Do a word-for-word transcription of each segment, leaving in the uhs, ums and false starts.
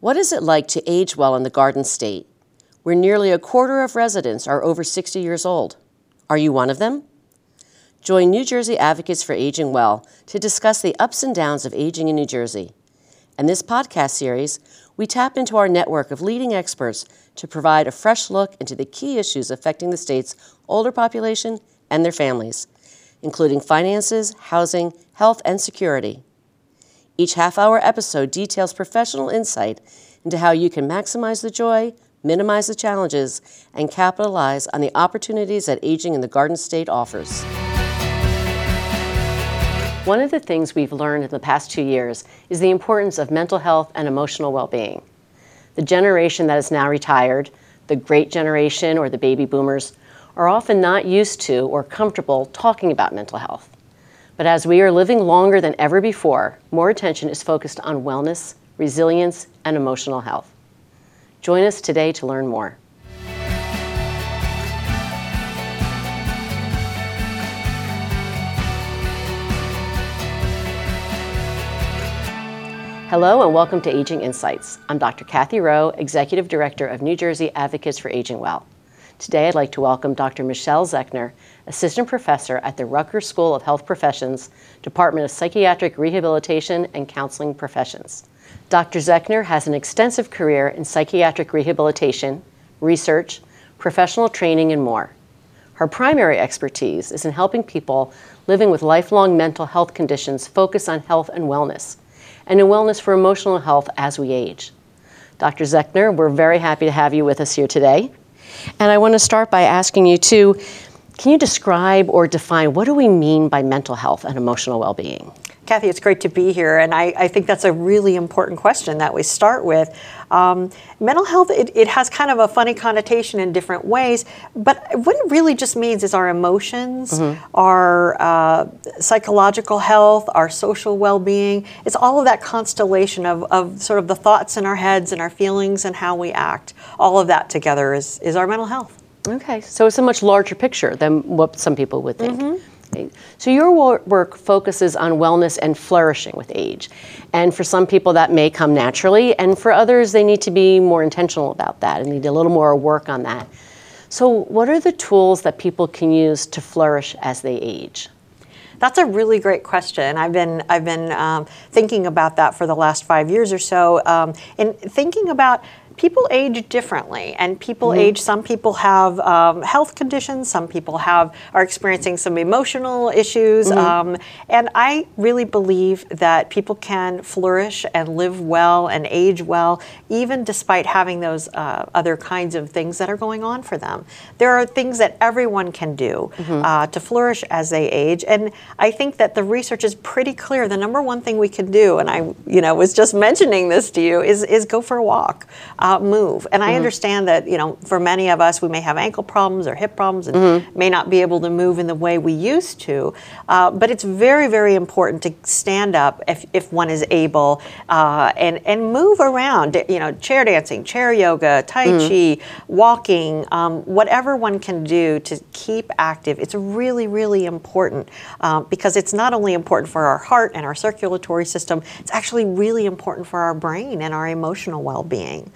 What is it like to age well in the Garden State, where nearly a quarter of residents are over sixty years old? Are you one of them? Join New Jersey Advocates for Aging Well to discuss the ups and downs of aging in New Jersey. In this podcast series, we tap into our network of leading experts to provide a fresh look into the key issues affecting the state's older population and their families, including finances, housing, health, and security. Each half-hour episode details professional insight into how you can maximize the joy, minimize the challenges, and capitalize on the opportunities that aging in the Garden State offers. One of the things we've learned in the past two years is the importance of mental health and emotional well-being. The generation that is now retired, the Great Generation or the baby boomers, are often not used to or comfortable talking about mental health. But as we are living longer than ever before, more attention is focused on wellness, resilience, and emotional health. Join us today to learn more. Hello and welcome to Aging Insights. I'm Doctor Kathy Rowe, Executive Director of New Jersey Advocates for Aging Well. Today I'd like to welcome Doctor Michelle Zechner, Assistant Professor at the Rutgers School of Health Professions, Department of Psychiatric Rehabilitation and Counseling Professions. Doctor Zechner has an extensive career in psychiatric rehabilitation, research, professional training, and more. Her primary expertise is in helping people living with lifelong mental health conditions focus on health and wellness, and in wellness for emotional health as we age. Doctor Zechner, we're very happy to have you with us here today. And I want to start by asking you to, can you describe or define what do we mean by mental health and emotional well-being? Kathy, it's great to be here, and I, I think that's a really important question that we start with. Um, mental health, it, it has kind of a funny connotation in different ways, but what it really just means is our emotions, mm-hmm. our uh, psychological health, our social well-being. It's all of that constellation of, of sort of the thoughts in our heads and our feelings and how we act. All of that together is, is our mental health. Okay, so it's a much larger picture than what some people would think. Mm-hmm. So your work focuses on wellness and flourishing with age. And for some people that may come naturally, and for others they need to be more intentional about that and need a little more work on that. So what are the tools that people can use to flourish as they age? That's a really great question. I've been I've been um, thinking about that for the last five years or so, um, and thinking about people age differently, and people mm-hmm. age, some people have um, health conditions, some people have are experiencing some emotional issues, mm-hmm. um, and I really believe that people can flourish and live well and age well, even despite having those uh, other kinds of things that are going on for them. There are things that everyone can do mm-hmm. uh, to flourish as they age, and I think that the research is pretty clear. The number one thing we can do, and I you know, was just mentioning this to you, is, is go for a walk. Um, Uh, move. And I mm-hmm. understand that, you know, for many of us, we may have ankle problems or hip problems and mm-hmm. may not be able to move in the way we used to. Uh, but it's very, very important to stand up if, if one is able uh, and, and move around, you know, chair dancing, chair yoga, tai mm-hmm. chi, walking, um, whatever one can do to keep active. It's really, really important uh, because it's not only important for our heart and our circulatory system, it's actually really important for our brain and our emotional well-being.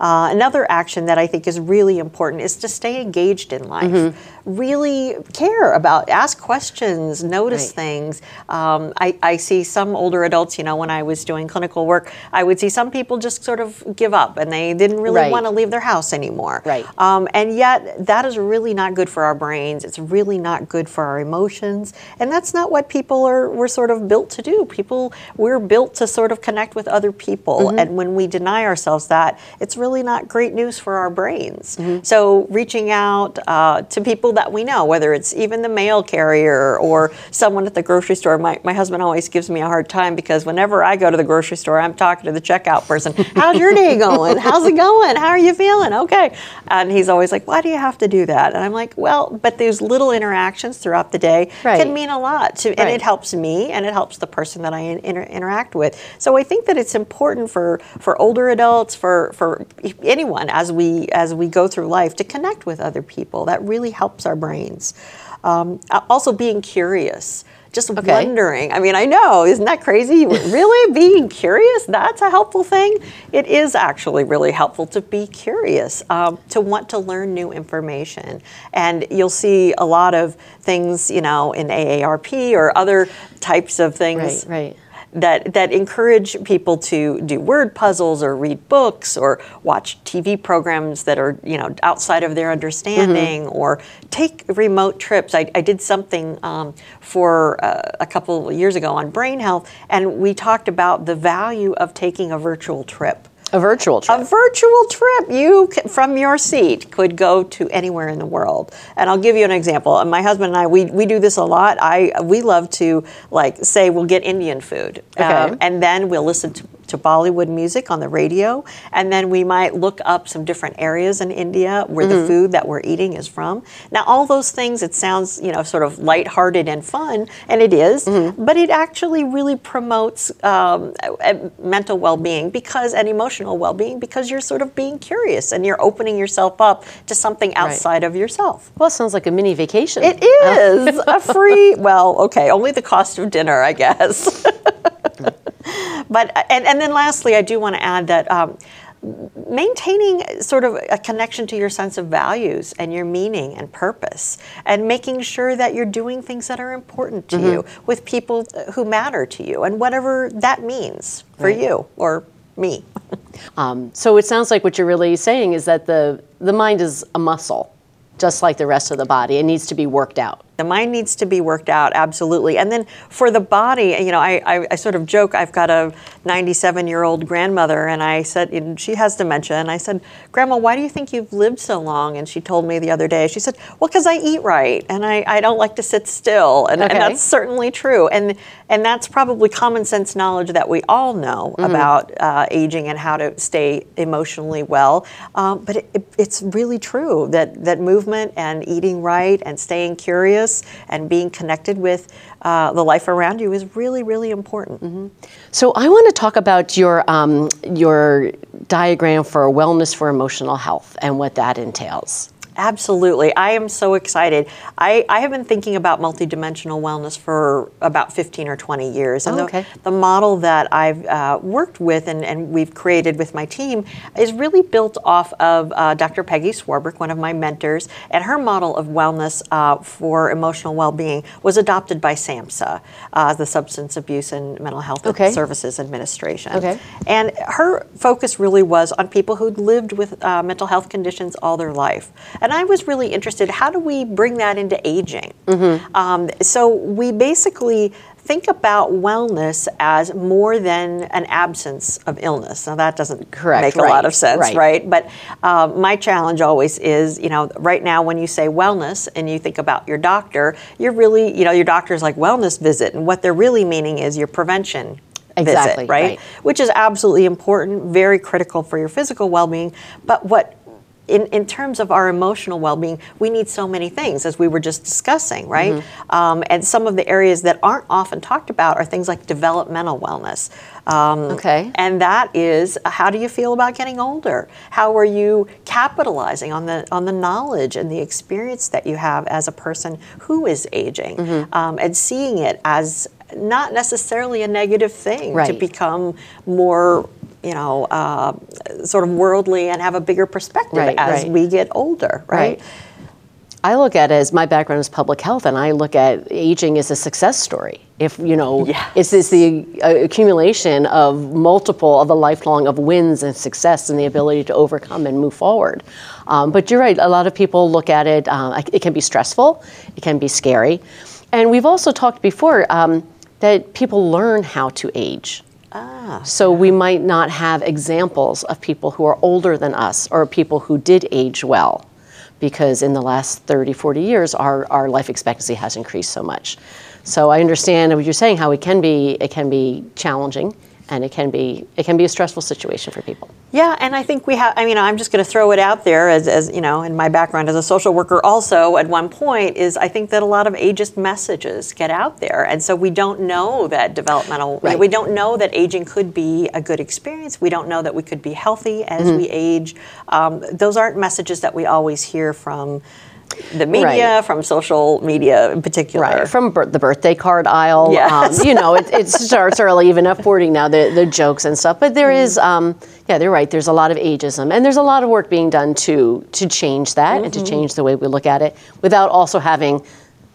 Uh, another action that I think is really important is to stay engaged in life. Mm-hmm. Really care about, ask questions, notice right. things. Um, I, I see some older adults, you know, when I was doing clinical work, I would see some people just sort of give up and they didn't really right. want to leave their house anymore. Right. Um, and yet that is really not good for our brains. It's really not good for our emotions. And that's not what people are, we're sort of built to do. People, we're built to sort of connect with other people. Mm-hmm. And when we deny ourselves that, it's really Really not great news for our brains. Mm-hmm. So reaching out uh, to people that we know, whether it's even the mail carrier or someone at the grocery store. My, my husband always gives me a hard time because whenever I go to the grocery store, I'm talking to the checkout person. How's your day going? How's it going? How are you feeling? Okay. And he's always like, why do you have to do that? And I'm like, well, but those little interactions throughout the day right. can mean a lot. To, and right. it helps me and it helps the person that I inter- interact with. So I think that it's important for, for older adults, for, for anyone as we as we go through life to connect with other people. That really helps our brains. Um, also being curious. just okay. wondering. I mean, I know, isn't that crazy? Really being curious, that's a helpful thing. It is actually really helpful to be curious, um, to want to learn new information. And you'll see a lot of things, you know, in A A R P or other types of things. Right, right. That, that encourage people to do word puzzles or read books or watch T V programs that are, you know, outside of their understanding, mm-hmm. or take remote trips. I, I did something um, for uh, a couple of years ago on brain health, and we talked about the value of taking a virtual trip. A virtual trip. A virtual trip. You, from your seat, could go to anywhere in the world. And I'll give you an example. My husband and I, we, we do this a lot. I We love to, like, say we'll get Indian food. Okay. Um, and then we'll listen to, to Bollywood music on the radio. And then we might look up some different areas in India where mm-hmm. the food that we're eating is from. Now, all those things, it sounds, you know, sort of lighthearted and fun, and it is. Mm-hmm. But it actually really promotes um, mental well-being because an emotional well-being, because you're sort of being curious and you're opening yourself up to something outside right. of yourself. Well, it sounds like a mini vacation. It is. A free, well, okay, only the cost of dinner, I guess. But, and, and then lastly, I do want to add that um, maintaining sort of a connection to your sense of values and your meaning and purpose, and making sure that you're doing things that are important to mm-hmm. you with people who matter to you, and whatever that means for right. you or me. Um, so it sounds like what you're really saying is that the, the mind is a muscle, just like the rest of the body. It needs to be worked out. The mind needs to be worked out, absolutely. And then for the body, you know, I, I, I sort of joke, I've got a ninety-seven-year-old grandmother, and I said, and she has dementia, and I said, Grandma, why do you think you've lived so long? And she told me the other day, she said, well, because I eat right, and I, I don't like to sit still. And, okay. and that's certainly true. And and that's probably common sense knowledge that we all know mm-hmm. about uh, aging and how to stay emotionally well. Um, but it, it, it's really true that, that movement and eating right and staying curious and being connected with uh, the life around you is really, really important. Mm-hmm. So I want to talk about your, um, your diagram for wellness for emotional health and what that entails. Absolutely. I am so excited. I, I have been thinking about multidimensional wellness for about fifteen or twenty years. And oh, okay. the, the model that I've uh, worked with and, and we've created with my team is really built off of uh, Doctor Peggy Swarbrick, one of my mentors, and her model of wellness uh, for emotional well-being was adopted by SAMHSA, uh, the Substance Abuse and Mental Health okay. Services Administration. Okay. And her focus really was on people who'd lived with uh, mental health conditions all their life. And And I was really interested, how do we bring that into aging? Mm-hmm. Um, so we basically think about wellness as more than an absence of illness. Now that doesn't Correct, make right, a lot of sense, right? right? But um, my challenge always is, you know, right now when you say wellness and you think about your doctor, you're really, you know, your doctor's like wellness visit, and what they're really meaning is your prevention exactly, visit, right? right? Which is absolutely important, very critical for your physical well-being. But what In, in terms of our emotional well-being, we need so many things, as we were just discussing, right? Mm-hmm. um, and some of the areas that aren't often talked about are things like developmental wellness. Um, okay. And that is, how do you feel about getting older? How are you capitalizing on the on the knowledge and the experience that you have as a person who is aging, mm-hmm. um, and seeing it as not necessarily a negative thing right. to become more, you know, uh, sort of worldly and have a bigger perspective right, as right. we get older, right? right? I look at it as, my background is public health, and I look at aging as a success story. If, you know, yes. it's, it's the accumulation of multiple of a lifelong of wins and success and the ability to overcome and move forward. Um, but you're right, a lot of people look at it, uh, it can be stressful, it can be scary. And we've also talked before um, that people learn how to age. Ah, so we might not have examples of people who are older than us or people who did age well, because in the last thirty, forty years, our, our life expectancy has increased so much. So I understand what you're saying, how it can be, it can be challenging. And it can be it can be a stressful situation for people. Yeah, and I think we have. I mean, I'm just going to throw it out there as, as you know, in my background as a social worker, also at one point is I think that a lot of ageist messages get out there, and so we don't know that developmental. Right. We don't know that aging could be a good experience. We don't know that we could be healthy as mm-hmm. we age. Um, those aren't messages that we always hear from the media, right. from social media in particular. Right, from bir- the birthday card aisle. Yes. Um, you know, it, it starts early, even F forty now, the, the jokes and stuff. But there mm. is, um, yeah, they're right, there's a lot of ageism. And there's a lot of work being done to, to change that mm-hmm. and to change the way we look at it without also having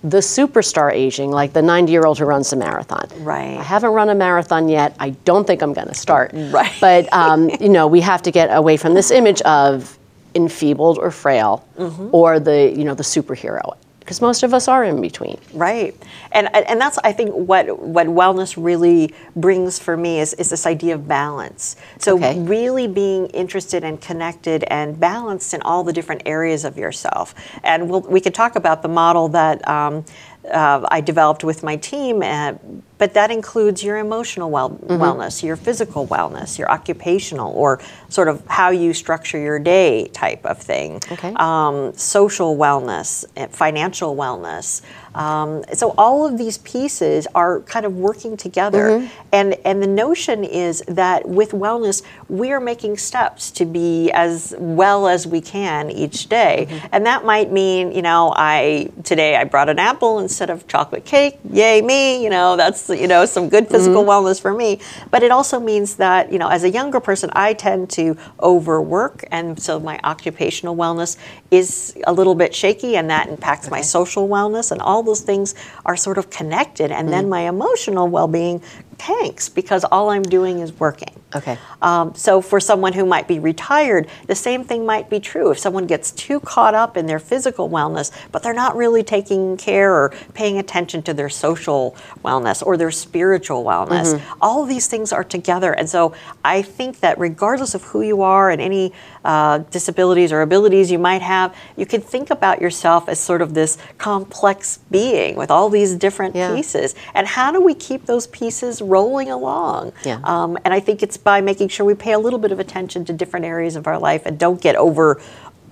the superstar aging, like the ninety-year-old who runs the marathon. Right. I haven't run a marathon yet. I don't think I'm going to start. Right. But, um, you know, we have to get away from this image of enfeebled or frail mm-hmm. or the, you know, the superhero, because most of us are in between. Right. And and that's, I think, what what wellness really brings for me is, is this idea of balance. So okay. really being interested and connected and balanced in all the different areas of yourself. And we'll, we could talk about the model that um, uh, I developed with my team, uh, but that includes your emotional well- mm-hmm. wellness, your physical wellness, your occupational, or sort of how you structure your day type of thing. Okay. Um, social wellness, financial wellness. Um, so all of these pieces are kind of working together. Mm-hmm. And, and the notion is that with wellness, we are making steps to be as well as we can each day. Mm-hmm. And that might mean, you know, I today I brought an apple instead of chocolate cake. Yay me, you know, that's you know, some good physical mm-hmm. wellness for me. But it also means that, you know, as a younger person, I tend to overwork. And so my occupational wellness is a little bit shaky, and that impacts okay. my social wellness. And all those things are sort of connected. And mm-hmm. then my emotional well-being tanks because all I'm doing is working. Okay. Um, so for someone who might be retired, the same thing might be true. If someone gets too caught up in their physical wellness, but they're not really taking care or paying attention to their social wellness or their spiritual wellness, mm-hmm. all of these things are together. And so I think that regardless of who you are and any uh, disabilities or abilities you might have, you can think about yourself as sort of this complex being with all these different yeah. pieces. And how do we keep those pieces rolling along? Yeah. Um, and I think it's by making sure we pay a little bit of attention to different areas of our life and don't get over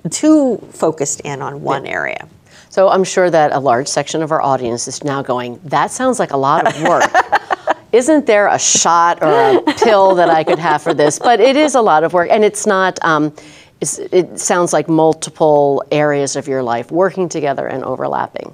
too focused in on one yeah. area. So I'm sure that a large section of our audience is now going, that sounds like a lot of work. Isn't there a shot or a pill that I could have for this? But it is a lot of work, and it's not, um, it's, it sounds like multiple areas of your life working together and overlapping.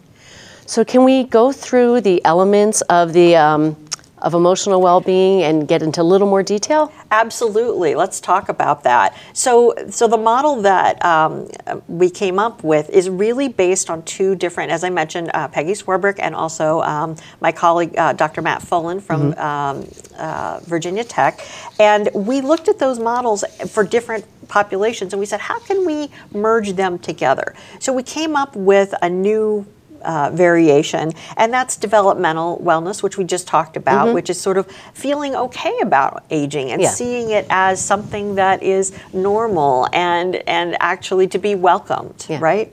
So can we go through the elements of the um, of emotional well-being and get into a little more detail? Absolutely. Let's talk about that. So so the model that um, we came up with is really based on two different, as I mentioned, uh, Peggy Swarbrick and also um, my colleague, uh, Doctor Matt Fullen from mm-hmm. um, uh, Virginia Tech. And we looked at those models for different populations, and we said, how can we merge them together? So we came up with a new Uh, variation, and that's developmental wellness, which we just talked about, mm-hmm. which is sort of feeling okay about aging and yeah. seeing it as something that is normal and and actually to be welcomed, yeah. right?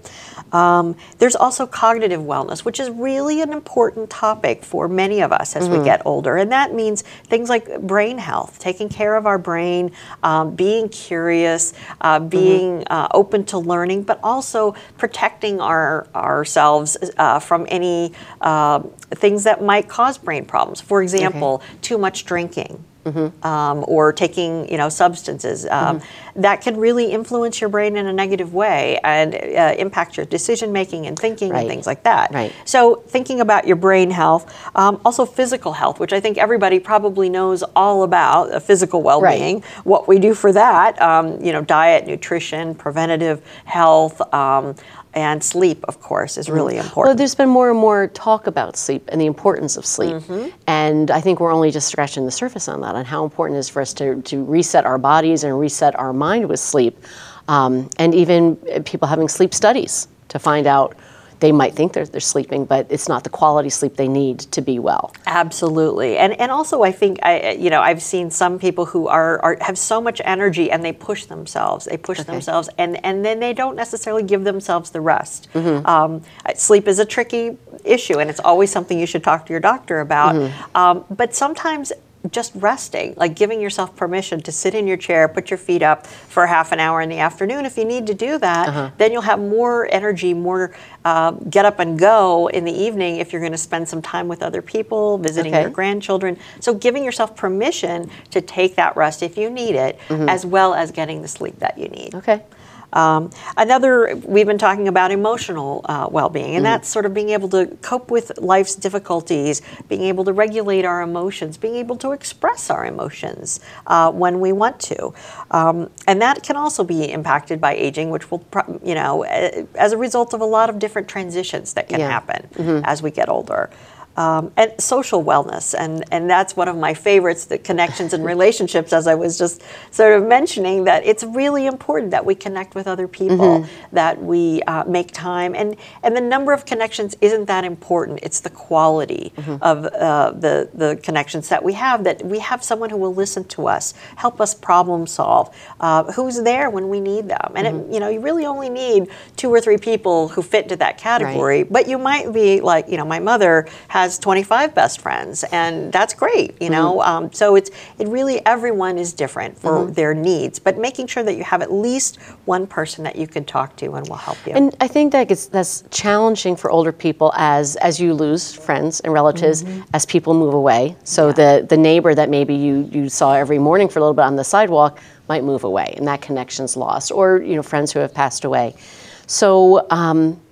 Um, there's also cognitive wellness, which is really an important topic for many of us as mm-hmm. we get older, and that means things like brain health, taking care of our brain, um, being curious, uh, being mm-hmm. uh, open to learning, but also protecting our ourselves Uh, from any uh, things that might cause brain problems. For example, okay. too much drinking mm-hmm. um, or taking, you know, substances. Um, mm-hmm. That can really influence your brain in a negative way and uh, impact your decision making and thinking right. and things like that. Right. So thinking about your brain health, um, also physical health, which I think everybody probably knows all about, uh, physical well-being, right. what we do for that, um, you know, diet, nutrition, preventative health, um, and sleep, of course, is really important. Well, there's been more and more talk about sleep and the importance of sleep. Mm-hmm. And I think we're only just scratching the surface on that, on how important it is for us to, to reset our bodies and reset our mind with sleep. Um, and even people having sleep studies to find out, they might think they're, they're sleeping, but it's not the quality sleep they need to be well. Absolutely. And and also I think, I you know, I've seen some people who are, are have so much energy and they push themselves. They push okay. themselves and, and then they don't necessarily give themselves the rest. Mm-hmm. Um, sleep is a tricky issue, and it's always something you should talk to your doctor about. Mm-hmm. Um, but sometimes just resting, like giving yourself permission to sit in your chair, put your feet up for half an hour in the afternoon. If you need to do that, uh-huh. then you'll have more energy, more uh, get up and go in the evening if you're going to spend some time with other people, visiting okay. your grandchildren. So giving yourself permission to take that rest if you need it, mm-hmm. as well as getting the sleep that you need. Okay. Um, another, we've been talking about emotional uh, well-being, and mm. that's sort of being able to cope with life's difficulties, being able to regulate our emotions, being able to express our emotions uh, when we want to. Um, and that can also be impacted by aging, which will, pro you know, as a result of a lot of different transitions that can yeah. happen mm-hmm. as we get older. Um, and social wellness, and, and that's one of my favorites, the connections and relationships, as I was just sort of mentioning, that it's really important that we connect with other people, mm-hmm. that we uh, make time. And, and the number of connections isn't that important. It's the quality mm-hmm. of uh, the, the connections that we have, that we have someone who will listen to us, help us problem solve, uh, who's there when we need them. And, mm-hmm. it, you know, you really only need two or three people who fit into that category, right. but you might be like, you know, my mother had twenty-five best friends, and that's great, you know. Mm-hmm. um, so it's it really everyone is different for mm-hmm. their needs, but making sure that you have at least one person that you can talk to and will help you. And I think that gets, that's challenging for older people as as you lose friends and relatives mm-hmm. as people move away. So yeah. the the neighbor that maybe you you saw every morning for a little bit on the sidewalk might move away, and that connection's lost, or you know friends who have passed away. So. Um,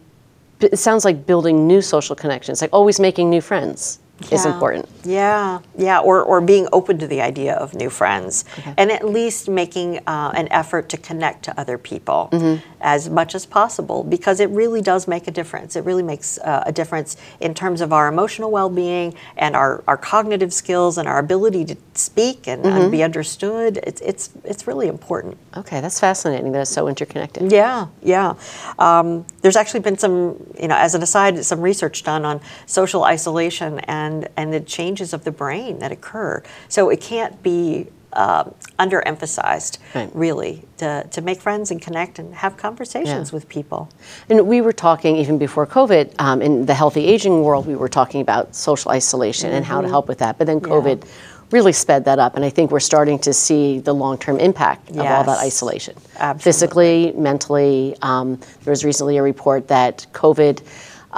It sounds like building new social connections, like always making new friends yeah. is important. Yeah, yeah, or, or being open to the idea of new friends okay. and at least making uh, an effort to connect to other people mm-hmm. as much as possible, because it really does make a difference. It really makes uh, a difference in terms of our emotional well-being and our, our cognitive skills and our ability to speak and, mm-hmm. and be understood. It's, it's, it's really important. Okay, that's fascinating that it's so interconnected. Yeah, yeah. Um, there's actually been some, you know, as an aside, some research done on social isolation and, and the changes of the brain that occur. So it can't be uh, underemphasized, right. really, to, to make friends and connect and have conversations yeah. with people. And we were talking, even before COVID, um, in the healthy aging world, we were talking about social isolation mm-hmm. and how to help with that. But then COVID yeah. really sped that up, and I think we're starting to see the long-term impact yes. of all that isolation. Absolutely. Physically, mentally. Um, there was recently a report that COVID,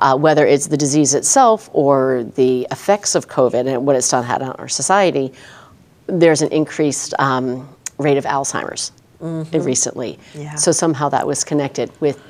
uh, whether it's the disease itself or the effects of COVID and what it's done had on our society, there's an increased um, rate of Alzheimer's mm-hmm. recently. Yeah. So somehow that was connected with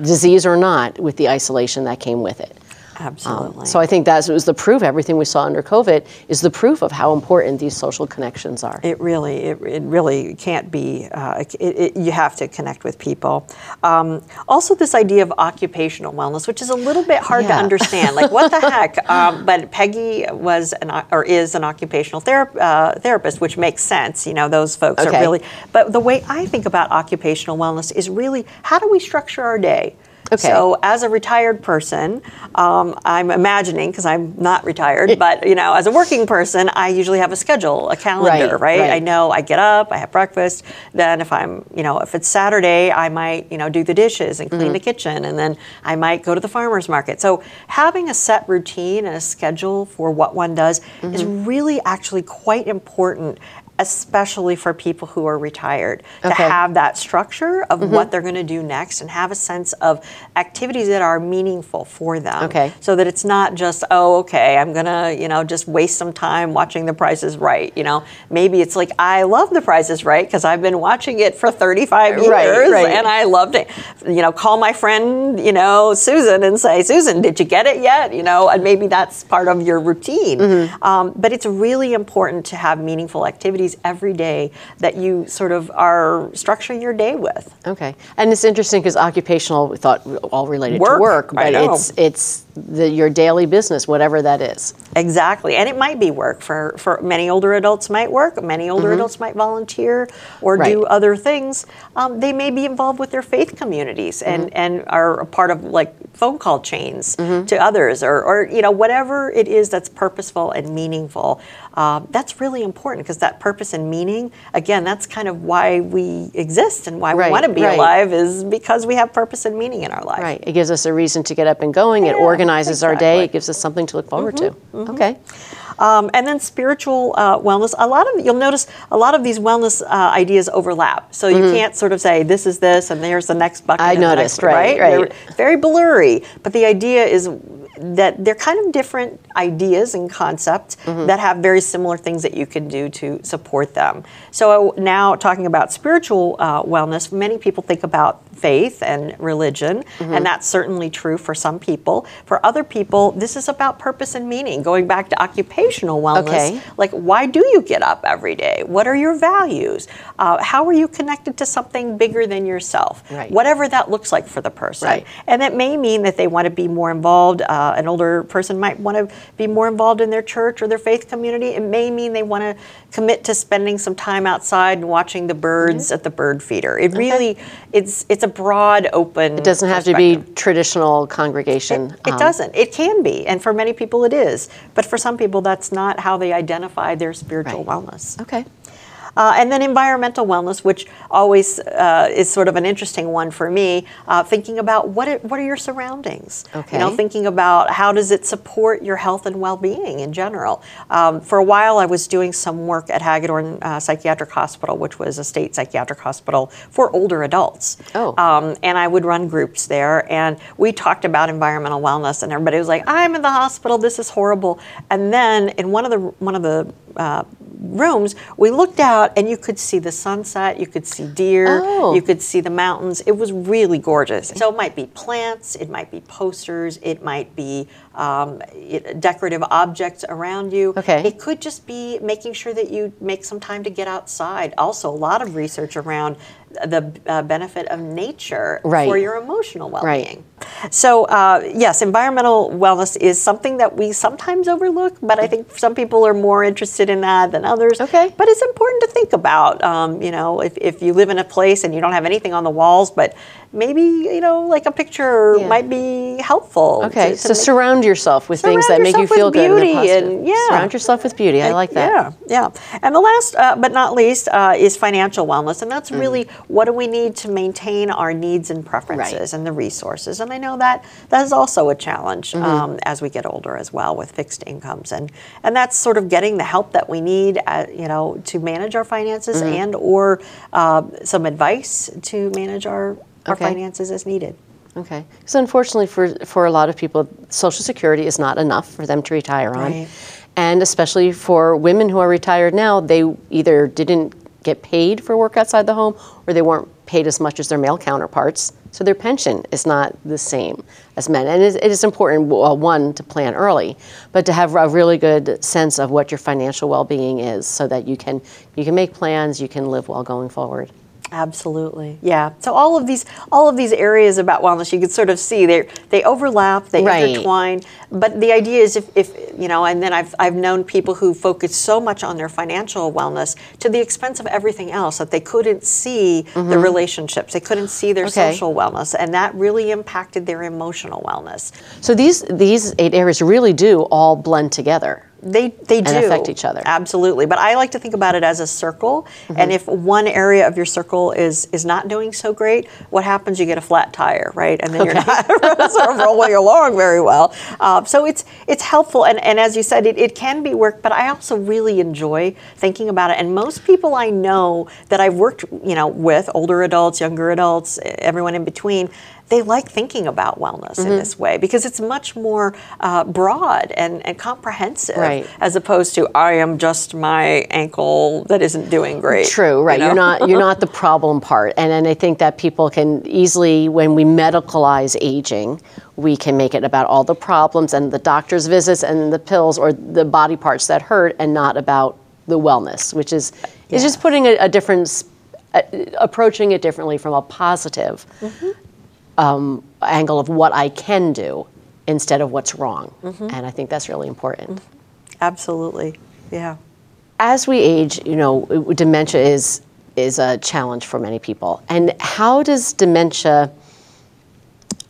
disease or not, with the isolation that came with it. Absolutely. Um, so I think that was the proof. Everything we saw under COVID is the proof of how important these social connections are. It really, it, it really can't be. Uh, it, it, you have to connect with people. Um, also, this idea of occupational wellness, which is a little bit hard yeah. to understand. Like, what the heck? Um, but Peggy was an or is an occupational therap uh, therapist, which makes sense. You know, those folks okay. are really. But the way I think about occupational wellness is really how do we structure our day. Okay. So as a retired person, um, I'm imagining, because I'm not retired, but you know, as a working person, I usually have a schedule, a calendar, right, right? right? I know I get up, I have breakfast, then if I'm, you know, if it's Saturday, I might, you know, do the dishes and clean mm-hmm. the kitchen, and then I might go to the farmer's market. So having a set routine and a schedule for what one does mm-hmm. is really actually quite important, especially for people who are retired, okay. to have that structure of mm-hmm. what they're going to do next and have a sense of activities that are meaningful for them. Okay. So that it's not just, oh, okay, I'm going to, you know, just waste some time watching The Price is Right. You know, maybe it's like, I love The Price is Right because I've been watching it for thirty-five years right, right. and I loved it. You know, call my friend, you know, Susan and say, Susan, did you get it yet? You know, and maybe that's part of your routine. Mm-hmm. um, but it's really important to have meaningful activities every day that you sort of are structuring your day with. Okay, and it's interesting because occupational, we thought all related work, to work, but it's it's the, your daily business, whatever that is. Exactly, and it might be work for for many older adults might work, many older mm-hmm. adults might volunteer or right. do other things. Um, they may be involved with their faith communities and mm-hmm. and are a part of like phone call chains mm-hmm. to others or or you know whatever it is that's purposeful and meaningful. Uh, that's really important because that purpose and meaning, again, that's kind of why we exist and why right, we want to be right. alive is because we have purpose and meaning in our life. Right. It gives us a reason to get up and going. Yeah, it organizes exactly. our day. It gives us something to look forward mm-hmm, to. Mm-hmm. Okay. Um, and then spiritual uh, wellness. A lot of, you'll notice a lot of these wellness uh, ideas overlap. So you mm-hmm. can't sort of say this is this and there's the next bucket. I noticed, next, right? Right. right. Very blurry. But the idea is that they're kind of different ideas and concepts mm-hmm. that have very similar things that you can do to support them. So now talking about spiritual uh, wellness, many people think about faith and religion, mm-hmm. and that's certainly true for some people. For other people, this is about purpose and meaning. Going back to occupational wellness, okay. like why do you get up every day? What are your values? Uh, how are you connected to something bigger than yourself? Right. Whatever that looks like for the person. Right. And it may mean that they want to be more involved. Uh, an older person might want to be more involved in their church or their faith community. It may mean they want to commit to spending some time outside and watching the birds mm-hmm. at the bird feeder. It okay. really, it's it's a broad, open It doesn't have to be traditional congregation. It, it um, doesn't. It can be. And for many people it is. But for some people that's not how they identify their spiritual right. wellness. Okay. Uh, and then environmental wellness, which always uh, is sort of an interesting one for me, uh, thinking about what it, what are your surroundings? Okay. You know, thinking about how does it support your health and well-being in general. Um, for a while, I was doing some work at Hagedorn uh, Psychiatric Hospital, which was a state psychiatric hospital for older adults. Oh. Um, and I would run groups there, and we talked about environmental wellness, and everybody was like, "I'm in the hospital. This is horrible." And then in one of the one of the uh, rooms, we looked out and you could see the sunset, you could see deer, oh. you could see the mountains. It was really gorgeous. So it might be plants, it might be posters, it might be um, it, decorative objects around you. Okay. It could just be making sure that you make some time to get outside. Also, a lot of research around the uh, benefit of nature right. for your emotional well-being. Right. So uh, yes, environmental wellness is something that we sometimes overlook, but I think some people are more interested in that than others. Okay. But it's important to think about, um, you know, if, if you live in a place and you don't have anything on the walls, but maybe, you know, like a picture yeah. might be helpful. Okay, to, to so surround yourself with surround things that make you feel good and positive. And, yeah. Surround yourself with beauty, I like that. Yeah, yeah. And the last, uh, but not least, uh, is financial wellness, and that's mm. really what do we need to maintain our needs and preferences right. and the resources. And I know that that is also a challenge mm-hmm. um, as we get older as well with fixed incomes. And, and that's sort of getting the help that we need, at, you know, to manage our finances mm-hmm. and or uh, some advice to manage our Our okay. finances as needed. Okay. So unfortunately for, for a lot of people, Social Security is not enough for them to retire on. Right. And especially for women who are retired now, they either didn't get paid for work outside the home or they weren't paid as much as their male counterparts. So their pension is not the same as men. And it is important, well, one, to plan early, but to have a really good sense of what your financial well-being is so that you can, you can make plans, you can live well going forward. Absolutely, yeah. So all of these, all of these areas about wellness, you can sort of see they they overlap, they right. intertwine. But the idea is, if, if you know, and then I've I've known people who focus so much on their financial wellness to the expense of everything else that they couldn't see mm-hmm. the relationships, they couldn't see their okay. social wellness, and that really impacted their emotional wellness. So these these eight areas really do all blend together. They, they do. And affect each other. Absolutely. But I like to think about it as a circle. Mm-hmm. And if one area of your circle is, is not doing so great, what happens? You get a flat tire, right? And then okay. you're not sort of rolling along very well. Uh, so it's it's helpful. And, and as you said, it, it can be work, but I also really enjoy thinking about it. And most people I know that I've worked you know, with, older adults, younger adults, everyone in between, they like thinking about wellness mm-hmm. in this way because it's much more uh, broad and, and comprehensive right. as opposed to I am just my ankle that isn't doing great. True, right? You know? You're not you're not the problem part, and and I think that people can easily, when we medicalize aging, we can make it about all the problems and the doctor's visits and the pills or the body parts that hurt, and not about the wellness, which is yeah. is just putting a, a different uh, approaching it differently from a positive. Mm-hmm. Um, angle of what I can do instead of what's wrong. Mm-hmm. And I think that's really important. Mm-hmm. Absolutely, yeah. As we age, you know, dementia is, is a challenge for many people. And how does dementia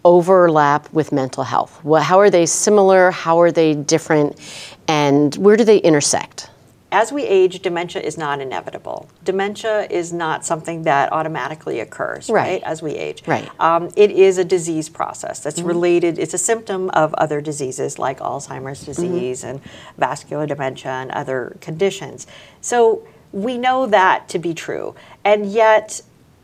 overlap with mental health? Well, how are they similar? How are they different? And where do they intersect? As we age, dementia is not inevitable. Dementia is not something that automatically occurs, right, right as we age. Right. Um, it is a disease process that's mm-hmm. related, it's a symptom of other diseases like Alzheimer's disease mm-hmm. and vascular dementia and other conditions. So we know that to be true, and yet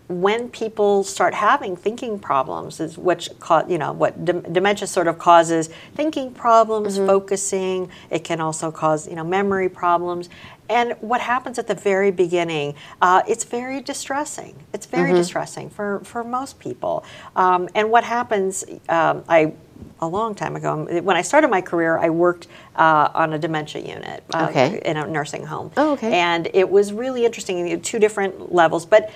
when people start having thinking problems, is which you know what de dementia sort of causes thinking problems, mm-hmm. focusing. It can also cause you know memory problems. And what happens at the very beginning, uh, it's very distressing. It's very mm-hmm. distressing for, for most people. Um, and what happens, um, I, a long time ago, when I started my career, I worked uh, on a dementia unit uh, okay. in a nursing home. Oh, okay. And it was really interesting, two different levels. But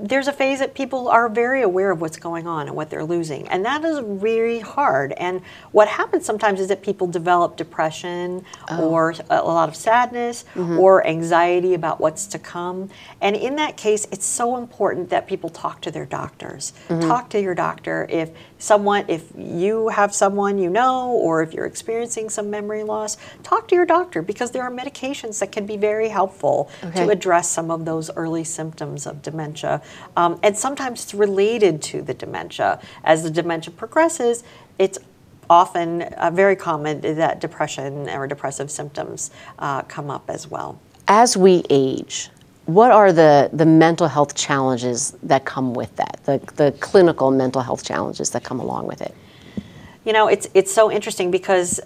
there's a phase that people are very aware of what's going on and what they're losing. And that is really hard. And what happens sometimes is that people develop depression oh. or a lot of sadness mm-hmm. or anxiety about what's to come. And in that case, it's so important that people talk to their doctors. Mm-hmm. Talk to your doctor if someone, if you have someone you know, or if you're experiencing some memory loss, talk to your doctor, because there are medications that can be very helpful okay. to address some of those early symptoms of dementia. Um, and sometimes it's related to the dementia. As the dementia progresses, it's often uh, very common that depression or depressive symptoms uh, come up as well. As we age, what are the, the mental health challenges that come with that, the, the clinical mental health challenges that come along with it? You know, it's, it's so interesting, because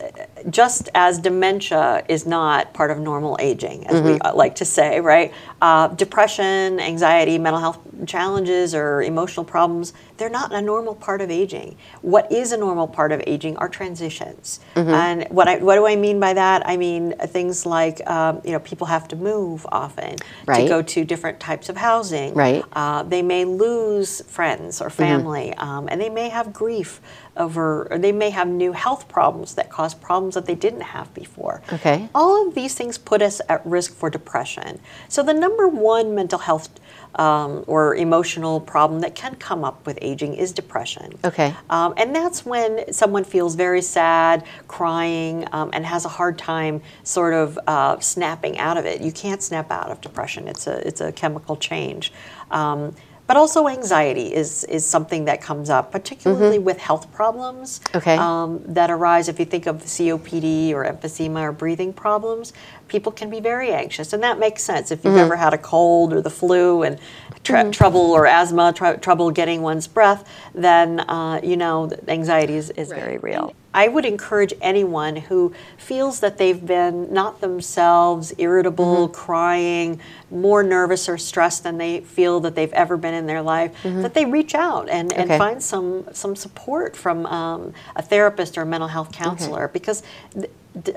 just as dementia is not part of normal aging, as mm-hmm. we like to say, right? Uh, depression, anxiety, mental health challenges or emotional problems, they're not a normal part of aging. What is a normal part of aging are transitions. Mm-hmm. And what, I, what do I mean by that? I mean things like, um, you know, people have to move often right. to go to different types of housing. Right. Uh, they may lose friends or family, mm-hmm. um, and they may have grief over, or they may have new health problems that cause problems that they didn't have before. Okay. All of these things put us at risk for depression. So the number one mental health um, or emotional problem that can come up with aging is depression. Okay. Um, and that's when someone feels very sad, crying, um, and has a hard time sort of uh, snapping out of it. You can't snap out of depression. It's a, it's a chemical change. Um, But also anxiety is, is something that comes up, particularly mm-hmm. with health problems okay. um, that arise. If you think of C O P D or emphysema or breathing problems, people can be very anxious. And that makes sense. If you've mm-hmm. ever had a cold or the flu and tr mm-hmm. trouble or asthma, tr trouble getting one's breath, then uh, you know, anxiety is, is right. very real. I would encourage anyone who feels that they've been not themselves, irritable, mm-hmm. crying, more nervous or stressed than they feel that they've ever been in their life, mm-hmm. that they reach out and, and okay. find some, some support from um, a therapist or a mental health counselor. Okay. Because th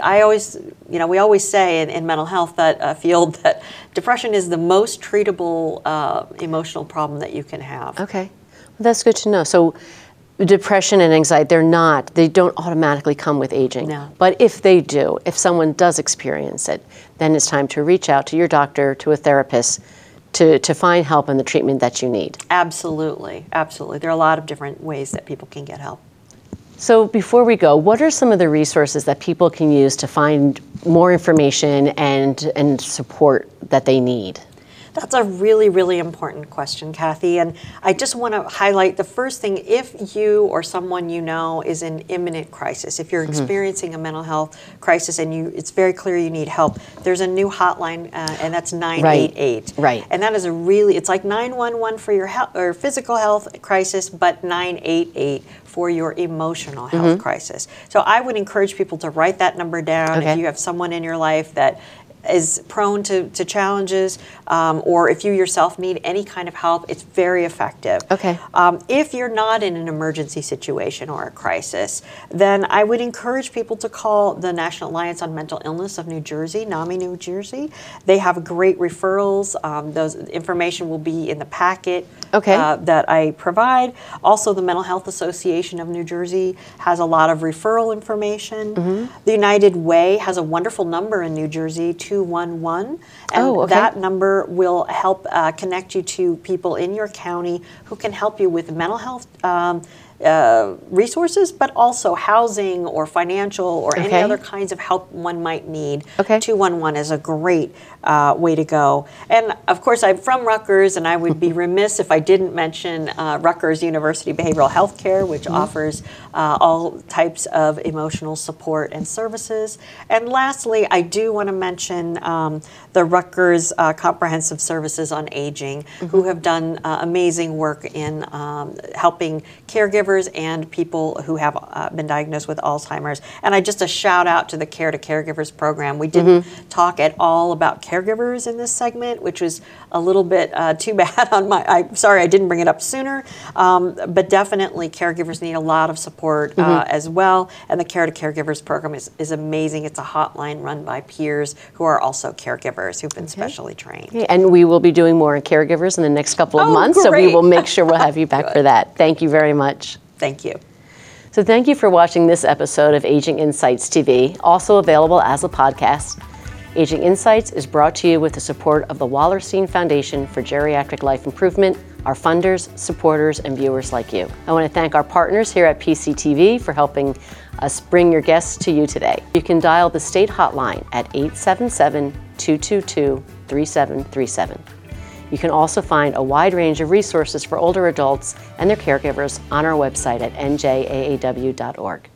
I always, you know, we always say in, in mental health that uh, field that depression is the most treatable uh, emotional problem that you can have. Okay, well, that's good to know. So, depression and anxiety, they're not, they don't automatically come with aging. No. But if they do, if someone does experience it, then it's time to reach out to your doctor, to a therapist, to, to find help and the treatment that you need. Absolutely, absolutely. There are a lot of different ways that people can get help. So before we go, what are some of the resources that people can use to find more information and, and support that they need? That's a really, really important question, Kathy. And I just want to highlight the first thing, if you or someone you know is in imminent crisis, if you're mm-hmm. experiencing a mental health crisis and you, it's very clear you need help, there's a new hotline, uh, and that's nine eight eight. Right. right. And that is a really, it's like nine one one for your health, or physical health crisis, but nine eight eight for your emotional health mm-hmm. crisis. So I would encourage people to write that number down. Okay. If you have someone in your life that is prone to, to challenges, um, or if you yourself need any kind of help, it's very effective. Okay. Um, if you're not in an emergency situation or a crisis, then I would encourage people to call the National Alliance on Mental Illness of New Jersey, NAMI New Jersey. They have great referrals. Um, those information will be in the packet okay. uh, that I provide. Also, the Mental Health Association of New Jersey has a lot of referral information. Mm-hmm. The United Way has a wonderful number in New Jersey, two one one, and oh, okay. that number will help uh, connect you to people in your county who can help you with mental health um, uh, resources, but also housing or financial or okay. any other kinds of help one might need. Okay. two one one is a great uh, way to go. And of course, I'm from Rutgers, and I would be remiss if I didn't mention uh, Rutgers University Behavioral Health Care, which mm-hmm. offers uh, all types of emotional support and services. And lastly, I do want to mention um, the Rutgers uh, Comprehensive Services on Aging, mm-hmm. who have done uh, amazing work in um, helping caregivers and people who have uh, been diagnosed with Alzheimer's. And I just a shout out to the Care to Caregivers program. We didn't mm-hmm. talk at all about caregivers in this segment, which was a little bit uh, too bad on my, I'm sorry I didn't bring it up sooner, um, but definitely caregivers need a lot of support mm-hmm. uh, as well. And the Care to Caregivers program is, is amazing. It's a hotline run by peers who are also caregivers who've been okay. specially trained. Okay. And we will be doing more in caregivers in the next couple of oh, months, great. So we will make sure we'll have you back for that. Thank you very much. Thank you. So thank you for watching this episode of Aging Insights T V, also available as a podcast. Aging Insights is brought to you with the support of the Wallerstein Foundation for Geriatric Life Improvement, our funders, supporters, and viewers like you. I want to thank our partners here at P C T V for helping us bring your guests to you today. You can dial the state hotline at eight seven seven, two two two, three seven three seven. You can also find a wide range of resources for older adults and their caregivers on our website at N J A A W dot org.